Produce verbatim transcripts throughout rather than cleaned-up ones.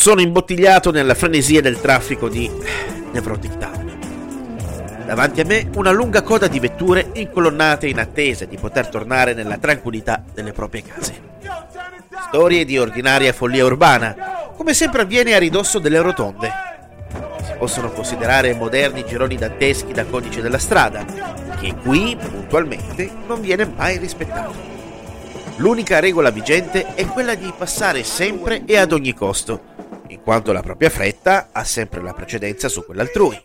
sono imbottigliato nella frenesia del traffico di Nevrotic Town. Davanti a me una lunga coda di vetture incolonnate in attesa di poter tornare nella tranquillità delle proprie case. Storie di ordinaria follia urbana, come sempre avviene a ridosso delle rotonde. Si possono considerare moderni gironi danteschi da codice della strada, che qui, puntualmente, non viene mai rispettato. L'unica regola vigente è quella di passare sempre e ad ogni costo, in quanto la propria fretta ha sempre la precedenza su quell'altrui.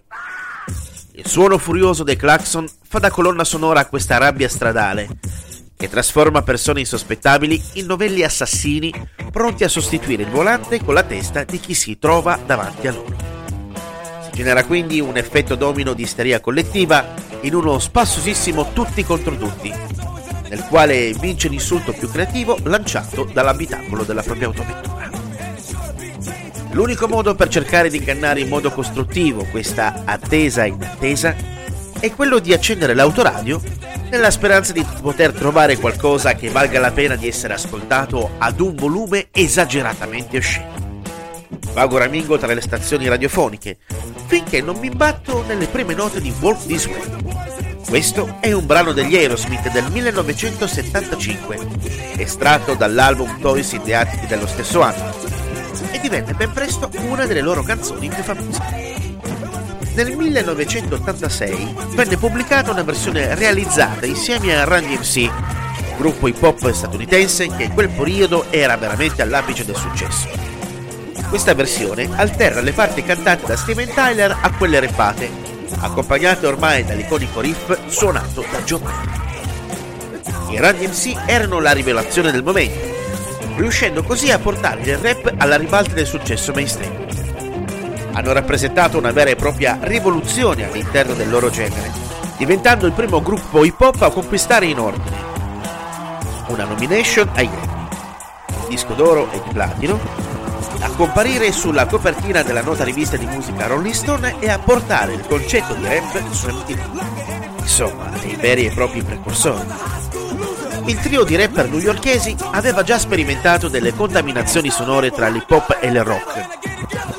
Il suono furioso dei clacson fa da colonna sonora a questa rabbia stradale, che trasforma persone insospettabili in novelli assassini pronti a sostituire il volante con la testa di chi si trova davanti a loro. Si genera quindi un effetto domino di isteria collettiva in uno spassosissimo tutti contro tutti, nel quale vince l'insulto più creativo lanciato dall'abitacolo della propria autovettura. L'unico modo per cercare di ingannare in modo costruttivo questa attesa inattesa è quello di accendere l'autoradio nella speranza di poter trovare qualcosa che valga la pena di essere ascoltato ad un volume esageratamente osceno. Vago ramingo tra le stazioni radiofoniche finché non mi imbatto nelle prime note di Walk This Way. Questo è un brano degli Aerosmith del millenovecentosettantacinque, estratto dall'album Toys in the Attic dello stesso anno, e divenne ben presto una delle loro canzoni più famose. Nel millenovecentottantasei venne pubblicata una versione realizzata insieme a Run D M C, gruppo hip hop statunitense che in quel periodo era veramente all'apice del successo. Questa versione alterna le parti cantate da Steven Tyler a quelle rappate, accompagnate ormai dall'iconico riff suonato da Joe. I Run D M C erano la rivelazione del momento, riuscendo così a portare il rap alla ribalta del successo mainstream. Hanno rappresentato una vera e propria rivoluzione all'interno del loro genere, diventando il primo gruppo hip hop a conquistare in ordine una nomination ai Grammy, disco d'oro e di platino, a comparire sulla copertina della nota rivista di musica Rolling Stone e a portare il concetto di rap su M T V. Insomma, dei veri e propri precursori. Il trio di rapper newyorkesi aveva già sperimentato delle contaminazioni sonore tra l'hip hop e il rock.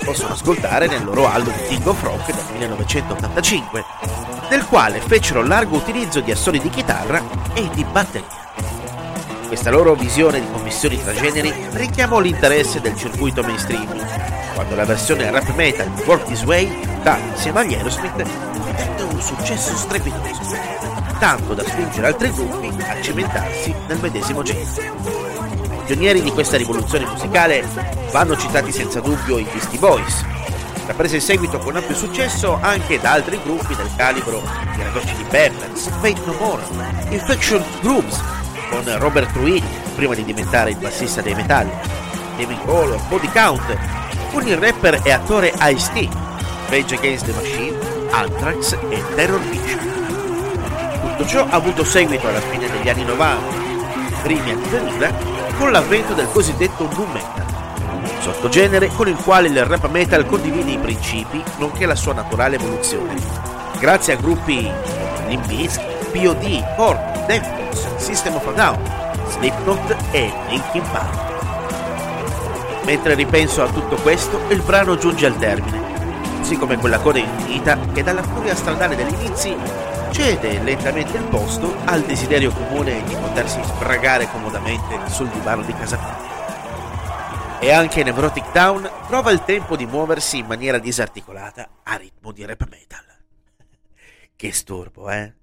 Possono ascoltare nel loro album King of Rock del millenovecentottantacinque, nel quale fecero largo utilizzo di assoli di chitarra e di batteria. Questa loro visione di commissioni tra generi richiamò l'interesse del circuito mainstream, quando la versione rap metal di Walk This Way, data insieme agli Aerosmith, divenne un successo strepitoso, tanto da spingere altri gruppi a cimentarsi nel medesimo genere. Pionieri di questa rivoluzione musicale vanno citati senza dubbio i Beastie Boys, rappresi in seguito con ampio successo anche da altri gruppi del calibro di Ragazzi di Bertens, Faith No More, Infectious Grooves con Robert Trujillo prima di diventare il bassista dei Metallica, Living Colour, Body Count con il rapper e attore Ice-T, Rage Against the Machine, Anthrax e Terror Vision. Tutto ciò ha avuto seguito alla fine degli anni novanta, primi anni duemila, con l'avvento del cosiddetto nu metal, sottogenere con il quale il rap metal condivide i principi nonché la sua naturale evoluzione, grazie a gruppi Limp Bizkit, P O D, Korn, Deftones, System of a Down, Slipknot e Linkin Park. Mentre ripenso a tutto questo, il brano giunge al termine, così come quella coda infinita che dalla furia stradale degli inizi cede lentamente il posto al desiderio comune di potersi sbragare comodamente sul divano di casa propria. E anche Nevrotic Town trova il tempo di muoversi in maniera disarticolata a ritmo di rap metal. Che storbo, eh?